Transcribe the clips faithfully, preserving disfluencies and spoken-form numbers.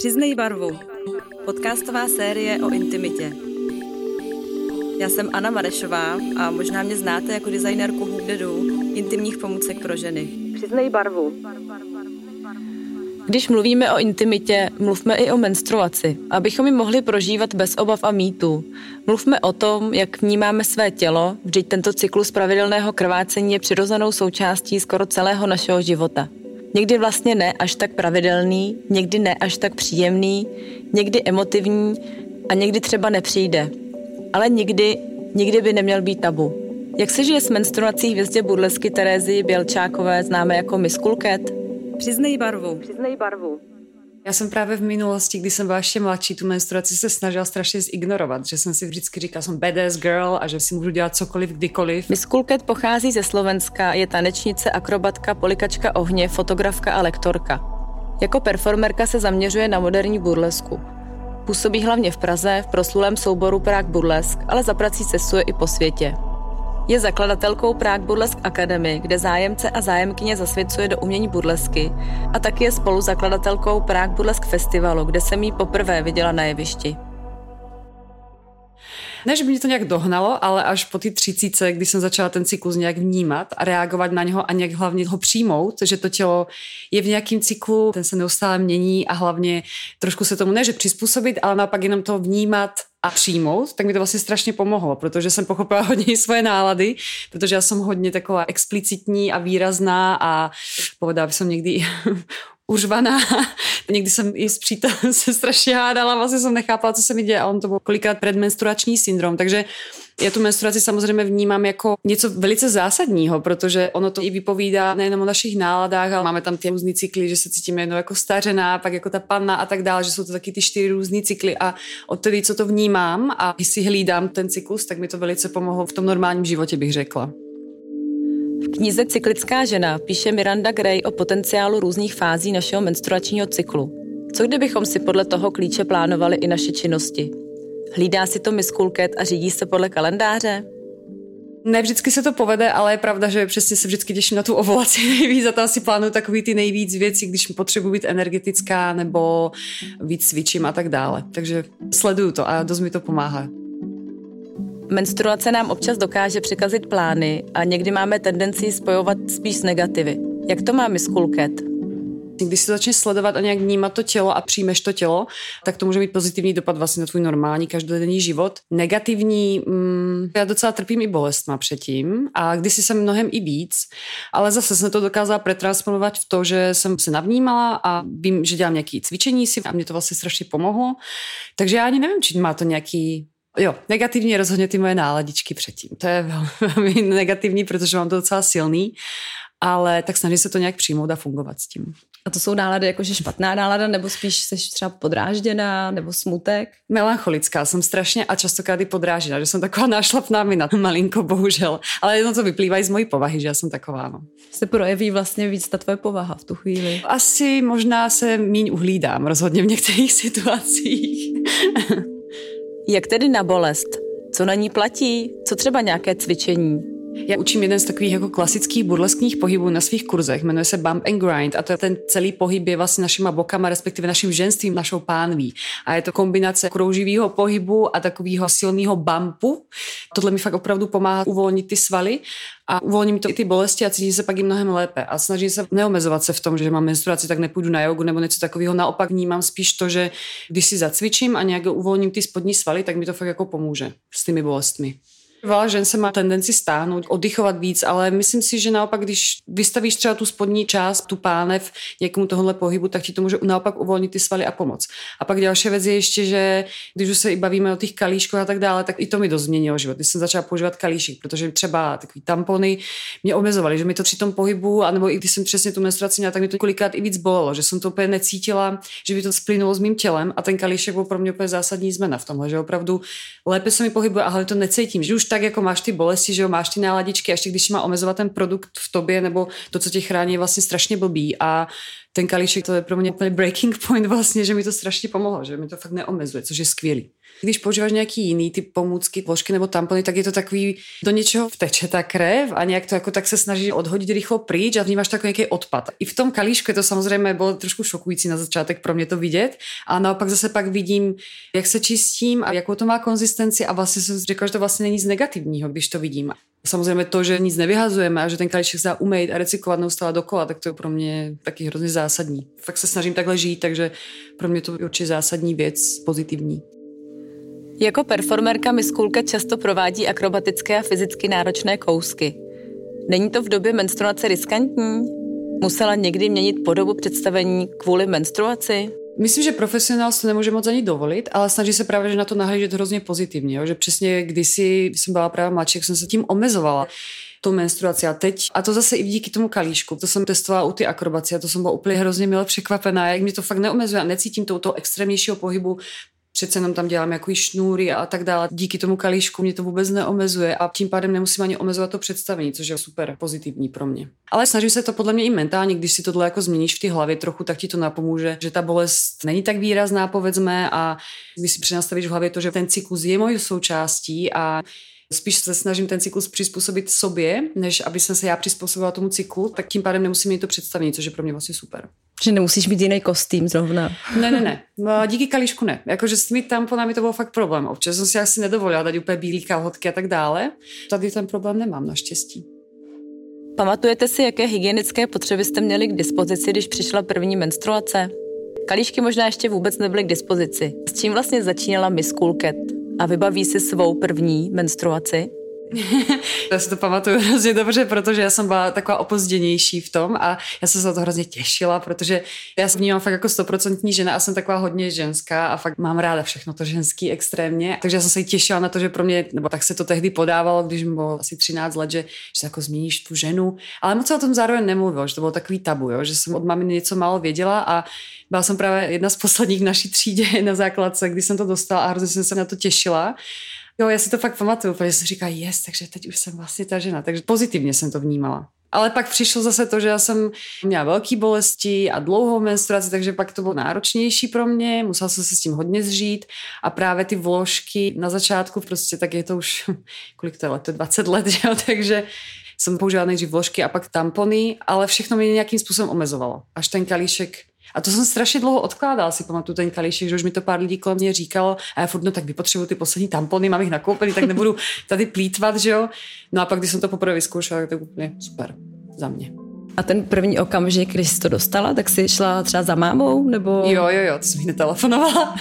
Přiznej barvu. Podcastová série o intimitě. Já jsem Anna Marešová a možná mě znáte jako designérku Whoop·de·doo intimních pomůcek pro ženy. Přiznej barvu. Když mluvíme o intimitě, mluvme i o menstruaci, abychom ji mohli prožívat bez obav a mýtů. Mluvme o tom, jak vnímáme své tělo, vždyť tento cyklus pravidelného krvácení je přirozenou součástí skoro celého našeho života. Někdy vlastně ne až tak pravidelný, někdy ne až tak příjemný, někdy emotivní a někdy třeba nepřijde. Ale nikdy, nikdy by neměl být tabu. Jak se žije s menstruací hvězdě burlesky Terezy Bělčákové, známé jako Miss Cool Cat? Přiznej barvu. Přiznej barvu. Já jsem právě v minulosti, když jsem byla ještě mladší, tu menstruaci se snažila strašně zignorovat, že jsem si vždycky říkala, jsem badass girl a že si můžu dělat cokoliv, kdykoliv. Miss Cool Cat pochází ze Slovenska, je tanečnice, akrobatka, polikačka ohně, fotografka a lektorka. Jako performerka se zaměřuje na moderní burlesku. Působí hlavně v Praze, v proslulém souboru Prague Burlesque, ale za prací cestuje i po světě. Je zakladatelkou Prague Burlesque Academy, kde zájemce a zájemkyně zasvěcuje do umění burlesky, a taky je spoluzakladatelkou Prague Burlesque Festivalu, kde jsem jí poprvé viděla na jevišti. Ne, že by mě to nějak dohnalo, ale až po ty třicítce, kdy jsem začala ten cyklus nějak vnímat a reagovat na něho a nějak hlavně ho přijmout, že to tělo je v nějakém cyklu, ten se neustále mění a hlavně trošku se tomu ne, že přizpůsobit, ale naopak jenom to vnímat a přijmout, tak mi to vlastně strašně pomohlo, protože jsem pochopila hodně svoje nálady, protože já jsem hodně taková explicitní a výrazná a povedala bych jsem někdy uřvaná. Někdy jsem i s přítelem se strašně hádala, vlastně jsem nechápala, co se mi děje a on to byl kolikrát predmenstruační syndrom, takže já tu menstruaci samozřejmě vnímám jako něco velice zásadního, protože ono to i vypovídá nejenom o našich náladách, ale máme tam ty různý cykly, že se cítíme jednou jako stařená, pak jako ta panna a tak dále, že jsou to taky ty čtyři různý cykly a od tedy, co to vnímám a když si hlídám ten cyklus, tak mi to velice pomohlo v tom normálním životě, bych řekla. V knize Cyklická žena píše Miranda Gray o potenciálu různých fází našeho menstruačního cyklu. Co kdybychom si podle toho klíče plánovali i naše činnosti? Hlídá si to Miss Cool Cat a řídí se podle kalendáře? Ne vždycky se to povede, ale je pravda, že přesně se vždycky těším na tu ovulaci nejvíc a tam si plánuju takový ty nejvíc věcí, když potřebuji být energetická nebo víc cvičím a tak dále. Takže sleduju to a dost mi to pomáhá. Menstruace nám občas dokáže překazit plány a někdy máme tendenci spojovat spíš s negativy. Jak to má Miss Cool Cat? Když si začneš sledovat a nějak vnímat to tělo a přijmeš to tělo, tak to může mít pozitivní dopad vlastně na tvůj normální každodenní život. Negativní, mm, já docela trpím i bolestma předtím a kdysi jsem mnohem i víc, ale zase jsem to dokázala pretransformovat v to, že jsem se navnímala a vím, že dělám nějaké cvičení si a mě to vlastně strašně pomohlo. Takže já ani nevím, či má to nějaký... Jo, negativní rozhodně ty moje náladičky předtím. To je velmi negativní, protože mám to docela silný, ale tak snažím se to nějak přijmout a fungovat s tím. A to jsou nálady jakože špatná nálada, nebo spíš seš třeba podrážděná, nebo smutek? Melancholická jsem strašně a častokrát i podrážděná, že jsem taková nášlapná mina, malinko bohužel, ale jedno to vyplývá i z mojí povahy, že já jsem taková, no. Se projeví vlastně víc ta tvoje povaha v tu chvíli? Asi možná se míň uhlídám rozhodně v některých situacích. Jak tedy na bolest? Co na ní platí? Co třeba nějaké cvičení? Já učím jeden z takových jako klasických burleskních pohybů na svých kurzech, jmenuje se Bump and Grind a to je ten celý pohyb je vlastně našima bokama, respektive naším ženstvím, našou pánví. A je to kombinace krouživého pohybu a takového silného bumpu. Tohle mi fakt opravdu pomáhá uvolnit ty svaly a uvolním to i ty bolesti a cítím se pak i mnohem lépe. A snažím se neomezovat se v tom, že mám menstruaci, tak nepůjdu na jogu nebo něco takového. Naopak vnímám spíš to, že když si zacvičím a nějak uvolním ty spodní svaly, tak mi to fakt jako pomůže s těmi bolestmi. Vala žen se má tendenci stáhnout, oddychovat víc, ale myslím si, že naopak, když vystavíš třeba tu spodní část, tu pánev někomu tohohle pohybu, tak ti to může naopak uvolnit ty svaly a pomoct. A pak další věc je ještě, že když už se i bavíme o těch kalíškách a tak dále, tak i to mi dost změnilo život. Když jsem začala používat kalíšek, protože třeba takový tampony mě omezovaly, že mi to při tom pohybu, anebo i když jsem přesně tu menstruaci měla, tak mi to kolikrát i víc bolelo, že jsem to úplně necítila, že by to splynulo s mým tělem a ten kalíšek byl pro mě úplně zásadní změna v tomhle, že opravdu lépe se mi pohybuje a hlavně to necítím, že už tak jako máš ty bolesti, že jo, máš ty náladičky a ještě když má omezovat ten produkt v tobě nebo to, co tě chrání, je vlastně strašně blbý a ten kalíšek to je pro mě úplně breaking point vlastně, že mi to strašně pomohlo, že mi to fakt neomezuje, což je skvělý. Když používáš nějaký jiný typ pomůcky, plošky nebo tampony, tak je to takový, do něčeho vteče ta krev a nějak to jako tak se snaží odhodit rychlo pryč a vnímáš takový nějaký odpad. I v tom kalíšku to samozřejmě bylo trošku šokující na začátek pro mě to vidět. A naopak zase pak vidím, jak se čistím a jakou to má konzistenci a vlastně jsem řekla, že to vlastně není nic negativního, když to vidím. Samozřejmě to, že nic nevyhazujeme a že ten kalíček se dá umýt a recyklovat neustále dokola, tak to je pro mě taky hrozně zásadní. Fakt se snažím takhle žít, takže pro mě to je určitě zásadní věc, pozitivní. Jako performerka Miss Cool Cat často provádí akrobatické a fyzicky náročné kousky. Není to v době menstruace riskantní? Musela někdy měnit podobu představení kvůli menstruaci? Myslím, že profesionál se nemůže moc ani dovolit, ale snaží se právě že na to nahlížet hrozně pozitivně, jo? Že přesně kdysi jsem byla právě mladší, jak jsem se tím omezovala. To menstruaci a teď. A to zase i díky tomu kalíšku. To jsem testovala u ty akrobaci a to jsem byla úplně hrozně mile překvapená, jak mě to fakt neomezuje a necítím to u toho extrémnějšího pohybu. Přece jenom tam dělám jako šnůry a tak dále. Díky tomu kalíšku mě to vůbec neomezuje a tím pádem nemusím ani omezovat to představení, což je super pozitivní pro mě. Ale snažím se to podle mě i mentálně, když si tohle jako změníš v té hlavě trochu, tak ti to napomůže, že ta bolest není tak výrazná, povedzme, a když si přenastavíš v hlavě to, že ten cyklus je mojou součástí a spíš se snažím ten cyklus přizpůsobit sobě, než aby jsem se já přizpůsobila tomu cyklu, tak tím pádem nemusím mít to představení, což je pro mě vlastně super. Že nemusíš mít jiný kostým zrovna. Ne, ne, ne. No, díky kalíšku ne. Jakože s těmi tamponami to byl fakt problém. Občas jsem si asi nedovolila dát úplně bílý kalhotky a tak dále. Tady ten problém nemám naštěstí. Pamatujete si, jaké hygienické potřeby jste měli k dispozici, když přišla první menstruace? Kalíšky možná ještě vůbec nebyly k dispozici. S čím vlastně začínala Miss Cool Cat? A vybaví si svou první menstruaci? Já si to pamatuju hrozně dobře, protože já jsem byla taková opozděnější v tom a já jsem se na to hrozně těšila, protože já se vnímám fakt jako stoprocentní žena a jsem taková hodně ženská a fakt mám ráda všechno to ženský extrémně. Takže já jsem se těšila na to, že pro mě, nebo tak se to tehdy podávalo, když mi bylo asi třináct let, že, že jako změníš tu ženu. Ale moc se o tom zároveň nemluvilo, že to bylo takový tabu, jo? Že jsem od maminy něco málo věděla a byla jsem právě jedna z posledních v naší třídě na základce, když jsem to dostala a hrozně jsem se na to těšila. Jo, já si to fakt pamatuju, protože jsem říkala, yes, takže teď už jsem vlastně ta žena, takže pozitivně jsem to vnímala. Ale pak přišlo zase to, že já jsem měla velké bolesti a dlouhou menstruaci, takže pak to bylo náročnější pro mě, musela jsem se s tím hodně zžít a právě ty vložky na začátku, prostě tak je to už, kolik to je let, to je dvacet let, že jo, takže jsem používala nejdřív vložky a pak tampony, ale všechno mě nějakým způsobem omezovalo, až ten kalíšek. A to jsem strašně dlouho odkládala, si pamatuju ten kalíšek, že už mi to pár lidí kolem mě říkalo a já furt, no tak vypotřebuju ty poslední tampony, mám jich nakoupený, tak nebudu tady plýtvat, že jo. No a pak, když jsem to poprvé vyzkoušela, tak to úplně super za mě. A ten první okamžik, když jsi to dostala, tak jsi šla třeba za mámou, nebo? Jo, jo, jo, to jsem jí netelefonovala,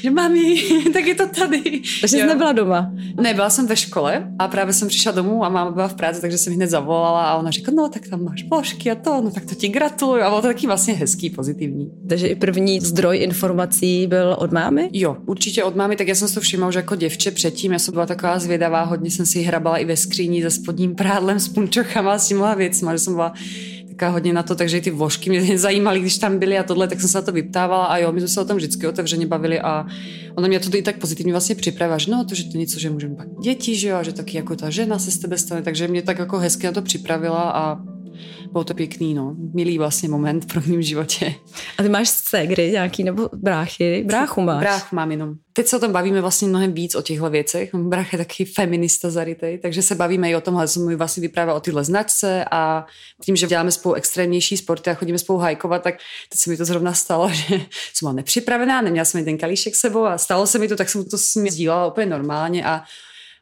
že mami, tak je to tady. Takže jsi nebyla doma? Ne, byla jsem ve škole a právě jsem přišla domů a máma byla v práci, takže jsem jí hned zavolala a ona řekla, no tak tam máš plošky a to, no tak to ti gratuluju. A bylo to taky vlastně hezký, pozitivní. Takže i první zdroj informací byl od mámy? Jo, určitě od mámy, tak já jsem si to všimla už jako děvče předtím, já jsem byla taková zvědavá, hodně jsem si hrabala i ve skříni se spodním prádlem, s punčochama, s tímhle věcma, že jsem byla hodně na to, takže ty vložky mě zajímaly, když tam byly a tohle, tak jsem se na to vyptávala a jo, my jsme se o tom vždycky otevřeně bavili a ona mě to i tak pozitivně vlastně připravila, že no, to, že to něco, že můžeme pak děti, že jo, a že taky jako ta žena se s tebe stane, takže mě tak jako hezky na to připravila a bylo to pěkný, no, milý vlastně moment pro mým životě. A ty máš ségry nějaký nebo bráchy? Bráchu máš? Bráchu mám jenom. Teď se o tom bavíme vlastně mnohem víc o těchto věcech. Brách je taky feminista zarytej, takže se bavíme i o tomhle, co mi vlastně vyprává o tyhle značce a tím, že děláme spolu extrémnější sporty a chodíme spolu hajkovat, tak teď se mi to zrovna stalo, že jsem byla nepřipravená, neměla jsem ten kalíšek sebou a stalo se mi to, tak jsem to s ním sdílala úplně normálně a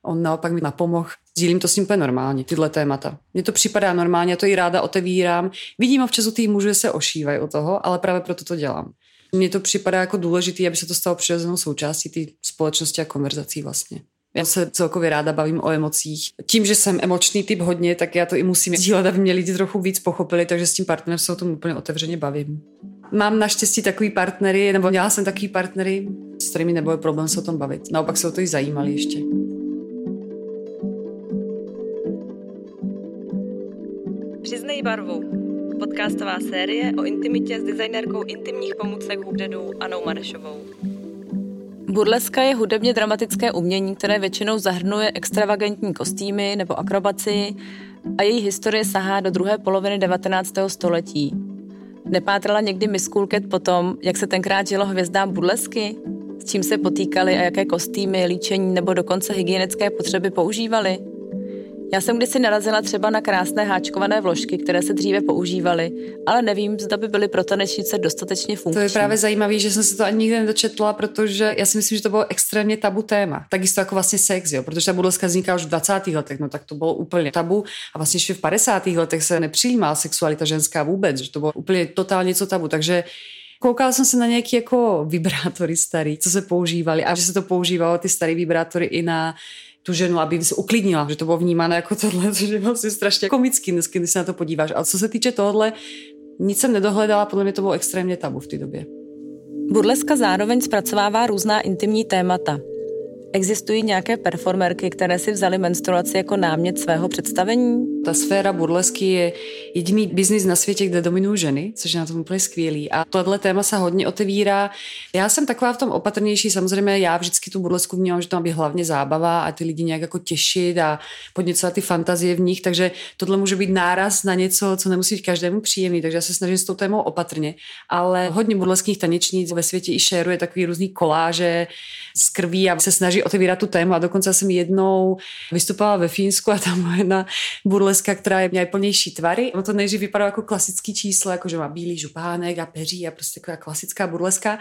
on naopak mi napomohl. Sdílím to s ním úplně normálně, tyhle témata. Mně to připadá normálně, já to i ráda otevírám. Vidím občas u těch mužů, že se ošívají od toho, ale právě proto to dělám. Mně to připadá jako důležité, aby se to stalo přirozenou součástí té společnosti a konverzací vlastně. Já se celkově ráda bavím o emocích. Tím, že jsem emoční typ hodně, tak já to i musím sdílet, aby mě lidi trochu víc pochopili, takže s tím partnerem se o tom úplně otevřeně bavím. Mám naštěstí takový partnery, nebo měla jsem takový partnery, s kterými nebyl problém se o tom bavit. Naopak se o to i zajímali ještě. Přiznej barvu. Podcastová série o intimitě s designérkou intimních pomůcek Whoop·de·doo Annou Marešovou. Burleska je hudebně dramatické umění, které většinou zahrnuje extravagantní kostýmy nebo akrobaci a její historie sahá do druhé poloviny devatenáctého století. Nepátrala někdy Miss Cool Cat po tom, jak se tenkrát žilo hvězdám burlesky? s čím se potýkali a jaké kostýmy, líčení nebo dokonce hygienické potřeby používali. Já jsem kdysi narazila třeba na krásné háčkované vložky, které se dříve používaly, ale nevím, zda by byly pro tanečnice dostatečně funkční. To je právě zajímavé, že jsem se to ani nikdy nedočetla, protože já si myslím, že to bylo extrémně tabu téma. Takisto jako vlastně sex, jo, protože ta burleska vzniká už v dvacátých letech, no tak to bylo úplně tabu a vlastně ještě v padesátých letech se nepřijímala sexualita ženská vůbec, že to bylo úplně totálně něco tabu, takže koukala jsem se na nějaké jako vibrátory starý, co se používali a že se to používalo ty staré vibrátory i na tu ženu, aby se uklidnila, že to bylo vnímáno jako tohle, což je vlastně strašně komický dneska, když se na to podíváš. A co se týče tohohle, nic jsem nedohledala, podle mě to bylo extrémně tabu v té době. Burleska zároveň zpracovává různá intimní témata. Existují nějaké performerky, které si vzaly menstruaci jako námět svého představení? Ta sféra burlesky je jediný biznis na světě, kde dominují ženy, což je na tom úplně skvělý. A tohle téma se hodně otevírá. Já jsem taková v tom opatrnější, samozřejmě já vždycky tu burlesku vnímám, že to má být hlavně zábava a ty lidi nějak jako těšit a podněcovat ty fantazie v nich, takže tohle může být náraz na něco, co nemusí být každému příjemný, takže já se snažím s tou témou opatrně, ale hodně burleských tanečníc ve světě i šeruje takový různý koláže z krví a se snaží otevírat tu tému a dokonce jsem jednou vystupovala ve Fínsku a tam jedna burleska, která je měla plnější tvary. Ono to nejdřív vypadalo jako klasický číslo, jako že má bílý župánek a peří a prostě taková klasická burleska.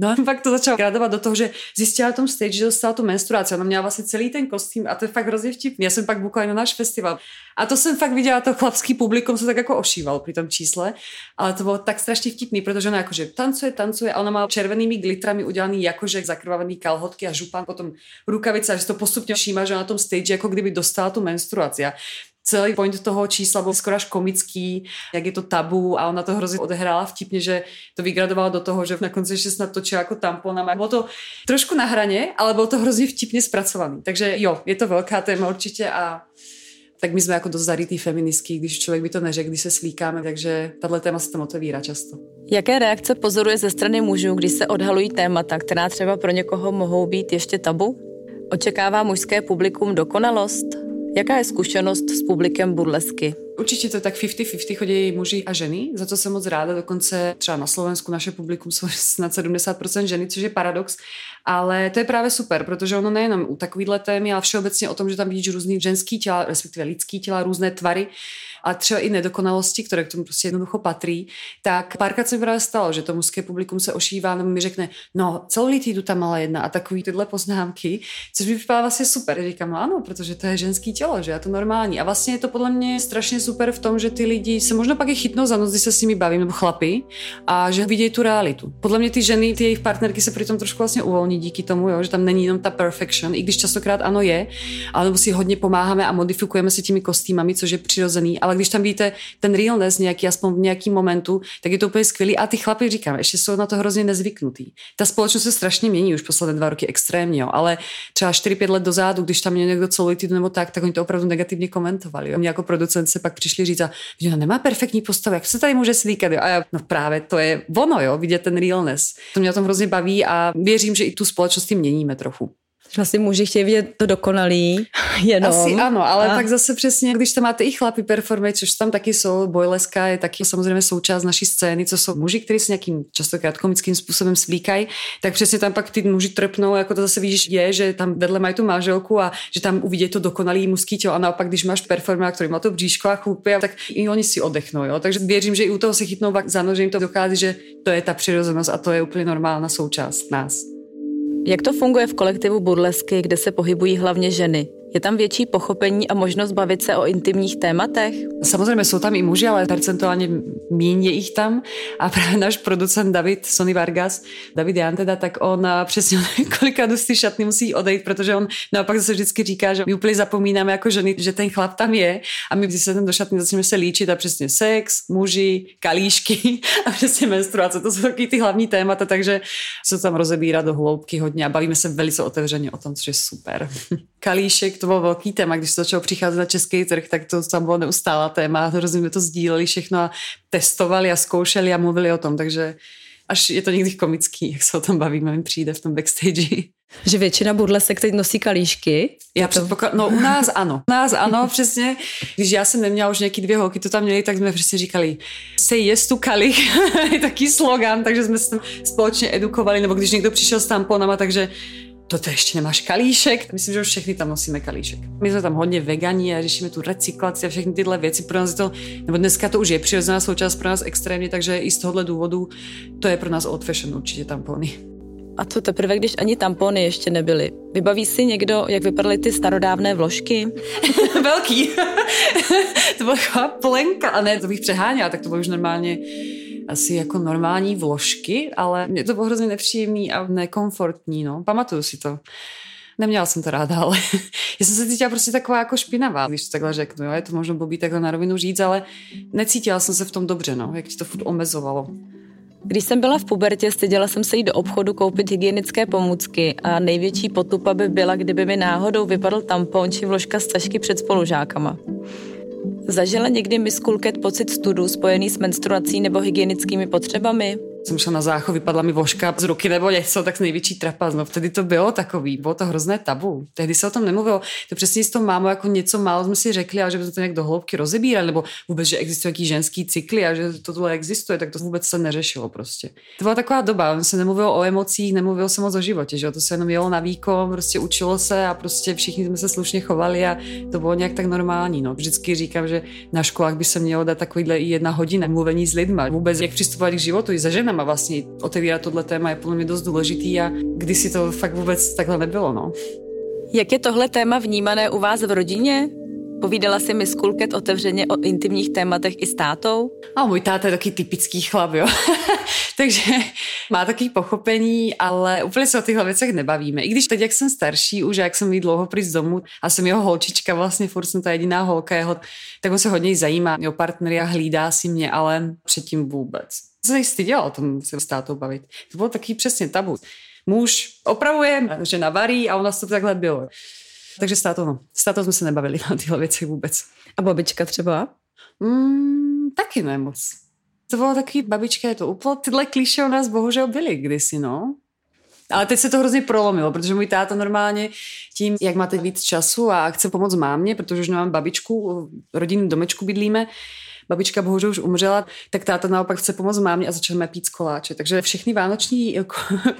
No a fakt to začala gradovat do toho, že zjistila na tom stage, že dostala tu menstruaci. Ona měla vlastně celý ten kostým a to je fakt hrozně vtipný. Já jsem pak bukala na náš festival. A to jsem fakt viděla, to chlapský publikum se tak jako ošíval při tom čísle, ale to bylo tak strašně vtipný, protože ona jakože tancuje, tancuje a ona má červenými glitrami udělaný jakože zakrvavený kalhotky a župán, potom rukavice, a že to postupně všímá, že na tom stage jako kdyby dostala tu menstruaci. A celý point toho čísla byl skoro až komický, jak je to tabu a ona to hrozně odehrála vtipně, že to vygradovala do toho, že na konci ještě snad točila jako tamponama. Bylo to trošku na hraně, ale bylo to hrozně vtipně zpracovaný. Takže jo, je to velká téma určitě a tak my jsme jako dost zarytý feministky, když člověk by to neřekl, když se slíkáme, takže tato téma se tam otevírá často. Jaké reakce pozoruje ze strany mužů, když se odhalují témata, která třeba pro někoho mohou být ještě tabu? Očekává mužské publikum dokonalost? Jaká je zkušenost s publikem burlesky? Určitě to je tak padesát na padesát, chodí muži a ženy, za to jsem moc ráda, dokonce třeba na Slovensku naše publikum jsou snad sedmdesát procent ženy, což je paradox, ale to je právě super, protože ono nejenom u takovýhle témy, ale všeobecně o tom, že tam vidíš různý ženský těla, respektive lidský těla, různé tvary a třeba i nedokonalosti, které k tomu prostě jednoducho patří, tak párkrát se mi právě stalo, že to mužské publikum se ošívá nebo mi řekne, no celou tu tam mala jedna a takový tyhle poznámky, což mi připadá vlastně super. Já říkám, no ano, protože to je ženský tělo, že já to normální. A vlastně je to podle mě strašně super v tom, že ty lidi se možná pak i chytnou za noc, když se s nimi bavím, nebo chlapi, a že vidějí tu realitu. Podle mě ty ženy, ty jejich partnerky se přitom trošku vlastně uvolní díky tomu, jo, že tam není jenom ta perfection, i když častokrát ano je, ale si hodně pomáháme a modifikujeme se těmi kostýmami, což je přirozený, ale když tam vidíte ten realness nějaký, aspoň v nějakém momentu, tak je to úplně skvělý a ty chlapi, říkám, ještě jsou na to hrozně nezvyknutí. Ta společnost se strašně mění už poslední dva roky extrémně, jo, ale třeba čtyři pět let dozadu, když tam někdo celulitit nebo tak, tak oni to opravdu negativně komentovali. Jo. Mě jako producent se pak přišli říct, že ona nemá perfektní postavu, jak se tady může slíkat. Jo? A já, no právě to je ono, jo, vidět ten realness. To mě na tom hrozně baví a věřím, že i tu společnost tím měníme trochu. Vlastně muži chtějí vidět to dokonalý jenom. Asi ano, ale a... pak zase přesně, když tam máte i chlapy performy, což tam taky jsou, burleska je taky samozřejmě součást naší scény, co jsou muži, kteří s nějakým častokrát komickým způsobem svlíkají, tak přesně tam pak ty muži trpnou, jako to zase vidíš je, že tam vedle mají tu manželku a že tam uvidí to dokonalý mužský tělo a naopak, když máš performera, který má to bříško a chlupy, tak i oni si oddechnou, jo. Takže věřím, že i u toho se chytnou za nož, že jim to dochází, že to je ta přirozenost a to je úplně normální součást nás. Jak to funguje v kolektivu burlesky, kde se pohybují hlavně ženy? Je tam větší pochopení a možnost bavit se o intimních tématech? Samozřejmě jsou tam i muži, ale percentuálně míň je jich tam. A právě náš producent David Sony Vargas, David Jan teda, tak on přesně kolikrát z té šatny musí odejít, protože on naopak zase vždycky říká, že my úplně zapomínáme jako ženy, že ten chlap tam je a my když se tam do šatny začneme se líčit a přesně sex, muži, kalíšky a přesně menstruace. To jsou taky ty hlavní témata, takže se tam rozebírá do hloubky hodně a bavíme se velice otevřeně o tom, což je super. Kalíšek, to bylo velký téma, když to začalo přicházet na český trh, tak to tam bylo neustálá téma, hrozně to sdíleli všechno a testovali a zkoušeli a mluvili o tom, takže až je to někdy komický, jak se o tom bavíme, mi přijde v tom backstage. Že většina burlesek teď nosí kalíšky. Já předpokládám, no u nás ano, u nás ano, přesně. Když já jsem neměla už nějaký dvě holky, to tam měli, tak jsme přesně říkali, sej jestu kalich, je taký slogan, takže jsme se společně edukovali, nebo když někdo přišel s tamponama, takže toto ještě nemáš kalíšek. Myslím, že už všechny tam nosíme kalíšek. My jsme tam hodně vegani a řešíme tu recyklaci a všechny tyhle věci. Pro nás je to, nebo dneska to už je přirozená součást, pro nás extrémně, takže i z tohohle důvodu to je pro nás old fashion určitě tampony. A to teprve, když ani tampony ještě nebyly. Vybaví si někdo, jak vypadaly ty starodávné vložky? Velký. To byla taková plenka. A ne, to bych přeháněla, tak to bylo už normálně asi jako normální vložky, ale mě to bylo hrozně nepříjemný a nekomfortní, no. Pamatuju si to. Neměla jsem to ráda, ale já jsem se cítila prostě taková jako špinavá, když to takhle řeknu, jo. Je to možno blbý takhle na rovinu říct, ale necítila jsem se v tom dobře, no. Jak ti to furt omezovalo. Když jsem byla v pubertě, styděla jsem se jít do obchodu koupit hygienické pomůcky a největší potupa by byla, kdyby mi náhodou vypadl tampon či vložka z tašky před spolužákama. Zažila někdy Miss Cool Cat pocit studu spojený s menstruací nebo hygienickými potřebami? Jsem šla na záchod, vypadla mi vložka z ruky nebo něco, tak největší trapas. No vtedy to bylo takový, bylo to hrozné tabu. Tehdy se o tom nemluvilo. To přesně s tou mámou jako něco málo jsme si řekli, a že by to nějak do hloubky rozebírali, nebo vůbec, že existují nějaký ženský cykly a že to tohle existuje, tak to vůbec se neřešilo prostě. To byla taková doba, on se nemluvilo o emocích, nemluvilo se moc o životě, že? To se jenom jelo na výkon, prostě učilo se a prostě všichni jsme se slušně chovali a to bylo nějak tak normální. No. Vždycky říkám, že na školách by se mělo dát takovýhle i jedna hodina mluvení s lidma, vůbec jak přistupovat k životu i za žena. A vlastně otevírat tohle téma je podle mě dost důležitý a kdysi to fakt vůbec takhle nebylo, no. Jak je tohle téma vnímané u vás v rodině? Povídala si Miss Cool Cat otevřeně o intimních tématech i s tátou? A můj táta je taky typický chlap, jo. Takže má taky pochopení, ale úplně se o těchto věcech nebavíme. I když teď, jak jsem starší, už jak jsem jí dlouho pryč z domu a jsem jeho holčička, vlastně furt jsem ta jediná holka jeho, tak on se hodně zajímá o partnery a hlídá si mě, ale předtím vůbec. Co se styděla o tom se s tátou bavit. To bylo taky přesně tabu. Muž opravuje, žena varí a u nás to takhle bylo. Takže s tátou, no. S tátou jsme se nebavili na tyhle věci vůbec. A babička třeba? Mm, taky ne moc. To bylo taky, babička je to úplně, tyhle klišé u nás bohužel byly kdysi, no. Ale teď se to hrozně prolomilo, protože můj táta normálně tím, jak máte víc času a chce pomoct mámě, protože už nemám babičku, rodinný domečku bydlíme, babička bohužel už umřela, tak táta naopak chce pomoct mámě a začneme pít koláče. Takže všechny vánoční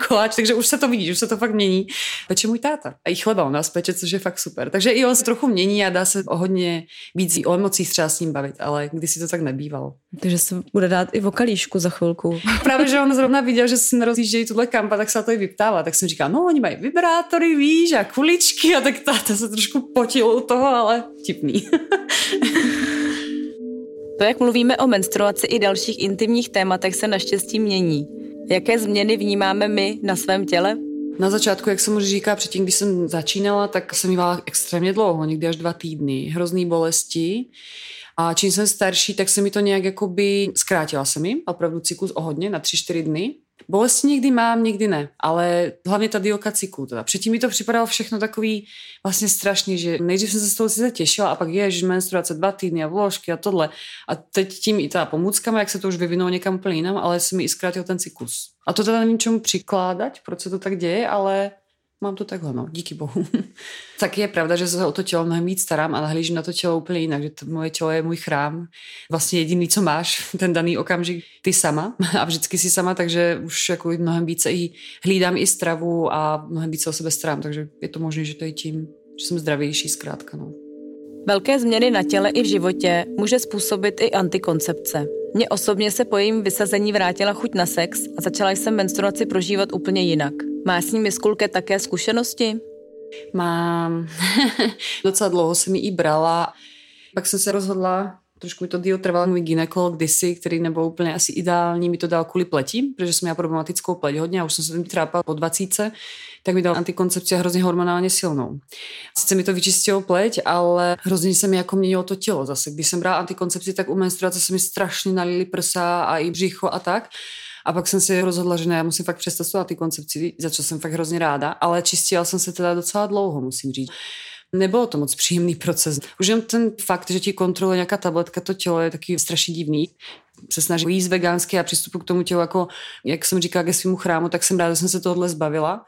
koláče, takže už se to vidí, už se to fakt mění. Peče můj táta. A i chleba u nás peče, což je fakt super. Takže i on se trochu mění a dá se o hodně víc o emocích třeba s ním bavit, ale kdysi to tak nebývalo. Takže se bude dát i o kalíšku za chvilku. Právě, že on zrovna viděl, že se nerozjíždějí tuhle kampa, tak se na to i vyptává. Tak jsem říkal, no oni mají vibrátory, víš, a kuličky, a tak táta se trošku potil u toho, ale tipný. To, jak mluvíme o menstruaci i dalších intimních tématech, se naštěstí mění. Jaké změny vnímáme my na svém těle? Na začátku, jak jsem už říkala, předtím, když jsem začínala, tak jsem mývala extrémně dlouho, někdy až dva týdny. Hrozný bolesti. A čím jsem starší, tak se mi to nějak jakoby zkrátila se mi. Opravdu cyklus o hodně, na tři, čtyři dny. Bolesti někdy mám, někdy ne, ale hlavně ta délka cyklu. Teda. Předtím mi to připadalo všechno takový vlastně strašný, že nejdřív jsem se z toho sice těšila a pak ježiš, menstruace dva týdny a vložky a tohle. A teď tím i ta pomůckama, jak se to už vyvinulo někam úplně jinam, ale se mi i zkrátil ten cyklus. A to teda nevím čemu přikládat, proč se to tak děje, ale mám to takhle, no, díky bohu. Taky je pravda, že se o to tělo mnohem víc starám a nahlížím na to tělo úplně jinak, že to moje tělo je můj chrám. Vlastně jediný, co máš, ten daný okamžik, ty sama a vždycky jsi sama, takže už jako mnohem více i hlídám i stravu a mnohem více o sebe starám, takže je to možné, že to je tím, že jsem zdravější zkrátka, no. Velké změny na těle i v životě může způsobit i antikoncepce. Mně osobně se po jejím vysazení vrátila chuť na sex a začala jsem menstruaci prožívat úplně jinak. Má s ním Miss Cool Cat také zkušenosti? Mám. Docela dlouho jsem ji i brala. Pak jsem se rozhodla, trošku mi to díl trval můj gynekolog kdysi, který nebyl úplně asi ideální, mi to dal kvůli pleti, protože jsem měla problematickou pleť hodně a už jsem se tím trápala po dvacítce, tak mi dal antikoncepci hrozně hormonálně silnou. Sice mi to vyčistilo pleť, ale hrozně se mi jako měnilo to tělo zase. Když jsem brala antikoncepci, tak u menstruace se mi strašně nalily prsa a i břicho a tak. A pak jsem si rozhodla, že ne, já musím fakt přestat studovat ty koncepci, za co jsem fakt hrozně ráda, ale čistila jsem se teda docela dlouho, musím říct. Nebylo to moc příjemný proces. Už jen ten fakt, že ti kontroluje nějaká tabletka, to tělo je taky strašně divný. Se snažím jíst vegansky a přistupu k tomu tělu jako, jak jsem říkala, ke svému chrámu, tak jsem ráda, že jsem se tohle zbavila.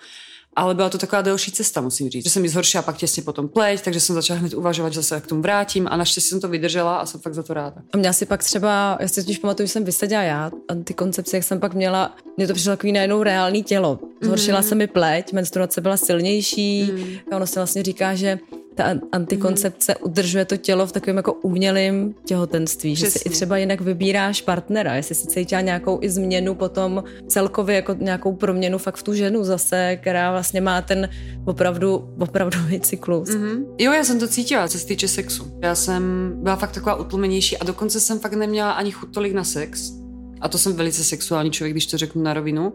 Ale byla to taková delší cesta, musím říct. Že se mi zhoršila pak těsně potom pleť, takže jsem začala hned uvažovat, že se k tomu vrátím a naštěstí jsem to vydržela a jsem fakt za to ráda. A měla si pak třeba, já si totiž pamatuju, že jsem vyseděla já a ty koncepce, jak jsem pak měla, mě to přišlo takový najednou reálný tělo. Zhoršila mm. se mi pleť, menstruace byla silnější mm. a ono se vlastně říká, že ta antikoncepce mm. udržuje to tělo v takovém jako umělém těhotenství. Přesně. Že si i třeba jinak vybíráš partnera, jestli si cítila nějakou i změnu potom celkově, jako nějakou proměnu fakt v tu ženu zase, která vlastně má ten opravdu, opravdový cyklus. Mm-hmm. Jo, já jsem to cítila, co se týče sexu. Já jsem byla fakt taková utlumenější a dokonce jsem fakt neměla ani chuť tolik na sex. A to jsem velice sexuální člověk, když to řeknu na rovinu.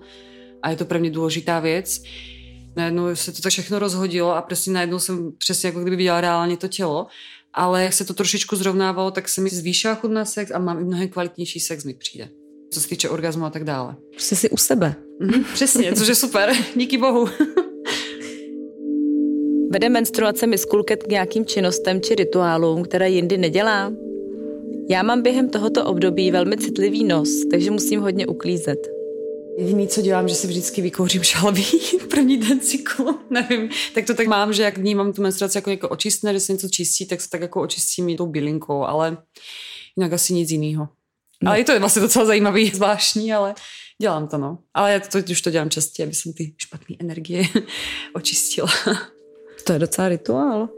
A je to pro mě důležitá věc. Najednou se to tak všechno rozhodilo a přesně najednou jsem přesně jako kdyby viděla reálně to tělo, ale jak se to trošičku zrovnávalo, tak se mi zvýšila chuť na sex a mám i mnohem kvalitnější sex mi přijde, co se týče orgazmu a tak dále. Prostě jsi u sebe. Mm-hmm, přesně, což je super, díky bohu. Vede menstruace Miss Cool Cat k nějakým činnostem či rituálům, které jindy nedělá? Já mám během tohoto období velmi citlivý nos, takže musím hodně uklízet. Jediný, co dělám, že si vždycky vykouřím šalví první den cyklu, nevím. Tak to tak mám, že jak vnímám tu menstruaci jako jako očistné, že se něco čistí, tak se tak jako očistím i tou bylinkou, ale jinak asi nic jinýho. No. Ale i to je vlastně docela zajímavý, zvláštní, ale dělám to, no. Ale já to, už to dělám častěji, aby jsem ty špatné energie očistila. To je docela rituál.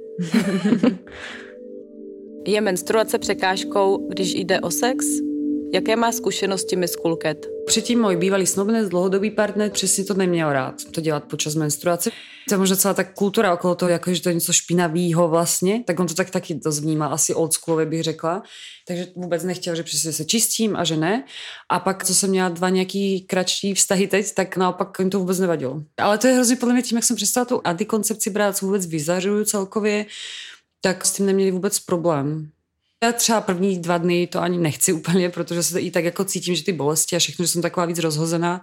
Je menstruace překážkou, když jde o sex? Jaké má zkušenosti Miss Cool Cat? Předtím můj bývalý snobenec, dlouhodobý partner, přesně to neměl rád, to dělat počas menstruace. To je možná celá ta kultura okolo toho, jako, že to je něco špinavýho vlastně, tak on to tak taky dost vnímal, asi oldschoolově bych řekla. Takže vůbec nechtěl, že přesně se čistím a že ne. A pak, co jsem měla dva nějaký kratší vztahy teď, tak naopak jim to vůbec nevadilo. Ale to je hrozně podle mě tím, jak jsem přestala tu antikoncepci brát, co vůbec vyzařuju celkově, tak s tím neměli vůbec problém. Já třeba první dva dny to ani nechci úplně, protože se i tak jako cítím, že ty bolesti a všechno, že jsem taková víc rozhozená.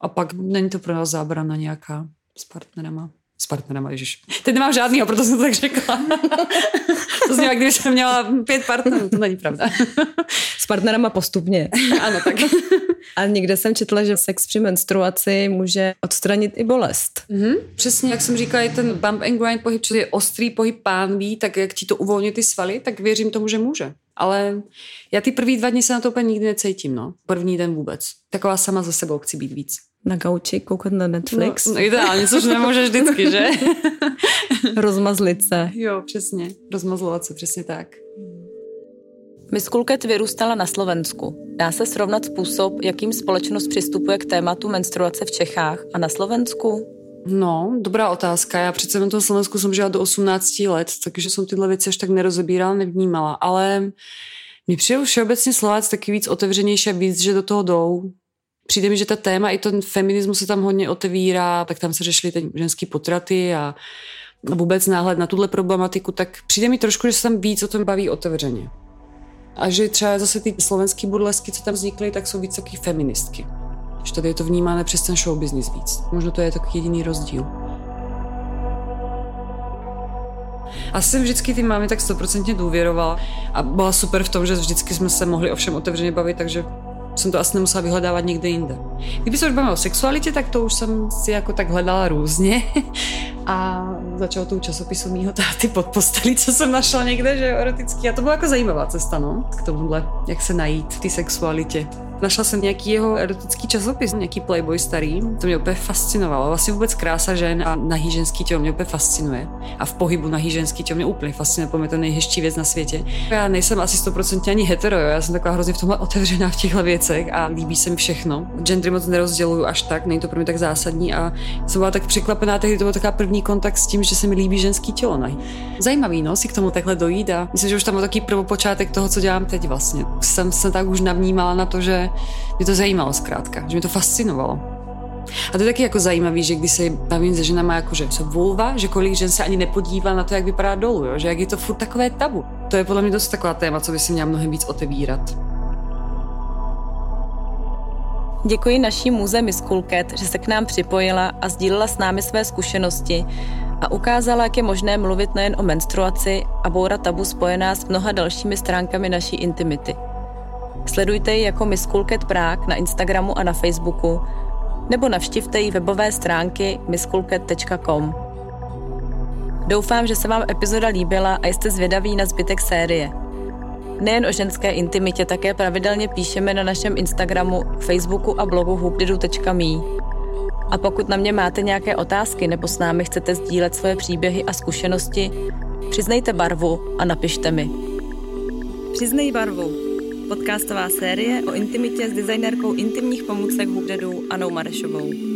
A pak není to pro nás zábrana nějaká s partnerama. S partnerama, ježiš. Teď nemám žádnýho, proto jsem to tak řekla. To zněla, kdyby jsem měla pět partnerů, to není pravda. S partnerama postupně. Ano, tak. A někde jsem četla, že sex při menstruaci může odstranit i bolest. Mm-hmm. Přesně, jak jsem říkala, je ten bump and grind pohyb, což je ostrý pohyb pánví, tak jak ti to uvolňuje ty svaly, tak věřím tomu, že může. Ale já ty první dva dny se na to úplně nikdy necítím, no. První den vůbec. Taková sama za sebou chci být víc. Na gauči koukat na Netflix. No, no ideálně, což nemůžeš vždycky, že? Rozmazlit se. Jo, přesně. Rozmazlovat se, přesně tak. Miss Cool Cat vyrůstala na Slovensku. Dá se srovnat způsob, jakým společnost přistupuje k tématu menstruace v Čechách a na Slovensku? No, dobrá otázka. Já přece na tom Slovensku jsem žila do osmnácti let, takže jsem tyhle věci až tak nerozebírala, nevnímala. Ale mi přijde všeobecně Slováci taky víc otevřenější a víc, že do toho jdou. Přijde mi, že ta téma i ten feminismus se tam hodně otevírá, tak tam se řešily ty ženské potraty a vůbec náhled na tuhle problematiku, tak přijde mi trošku, že se tam víc o tom baví otevřeně. A že třeba zase ty slovenský burlesky, co tam vznikly, tak jsou víc taky feministky. Že tady je to vnímáno přes ten show business víc. Možná to je takový jediný rozdíl. A jsem vždycky ty mámy tak stoprocentně důvěrovala a byla super v tom, že vždycky jsme se mohli o všem otevřeně bavit, takže jsem to asi nemusela vyhledávat někde jinde. Kdyby se už bavila o sexualitě, tak to už jsem si jako tak hledala různě. A začalo to u časopisu mýho táty pod postelí, co jsem našla někde, že je erotický. A to byla jako zajímavá cesta, no, k tomuhle, jak se najít v té sexualitě. Našla jsem nějaký jeho erotický časopis, nějaký Playboy starý, to mě úplně fascinovalo. Vlastně vůbec krása žen a nahý ženský tělo mě úplně fascinuje. A v pohybu nahý ženský tělo mě úplně fascinuje, pro mě to nejhezčí věc na světě. Já nejsem asi sto procent ani hetero, jo. Já jsem taková hrozně v tomhle otevřená v těchto věcech a líbí se mi všechno. Gender moc nerozděluju až tak, není to pro mě tak zásadní a jsem byla tak překvapená, tehdy to byl taková první kontakt s tím, že se mi líbí ženský tělo nahý. Zajímavý, no, si k tomu takhle dojít a myslím, že už tam byl takový prvopočátek toho, co dělám teď vlastně. Jsem se tak už navnímala na to, že mě to zajímalo zkrátka, že mě to fascinovalo. A to je taky jako zajímavý, že když se bavím se ženama, jakože se vulva, že kolik žen se ani nepodívá na to, jak vypadá dolů, jo? Že jak je to furt takové tabu. To je podle mě dost taková téma, co by se měla mnohem víc otevírat. Děkuji naší muze Miss Cool Cat, že se k nám připojila a sdílela s námi své zkušenosti a ukázala, jak je možné mluvit nejen o menstruaci a bourat tabu spojená s mnoha dalšími stránkami naší intimity. Sledujte ji jako Miss Cool Cat Prague na Instagramu a na Facebooku nebo navštivte její webové stránky miss cool cat tečka com. Doufám, že se vám epizoda líbila a jste zvědaví na zbytek série. Nejen o ženské intimitě také pravidelně píšeme na našem Instagramu, Facebooku a blogu whoop dee doo tečka em í. A pokud na mě máte nějaké otázky nebo s námi chcete sdílet svoje příběhy a zkušenosti, přiznejte barvu a napište mi. Přiznej barvu. Podcastová série o intimitě s designérkou intimních pomůcek Whoop·de·doo Annou Marešovou.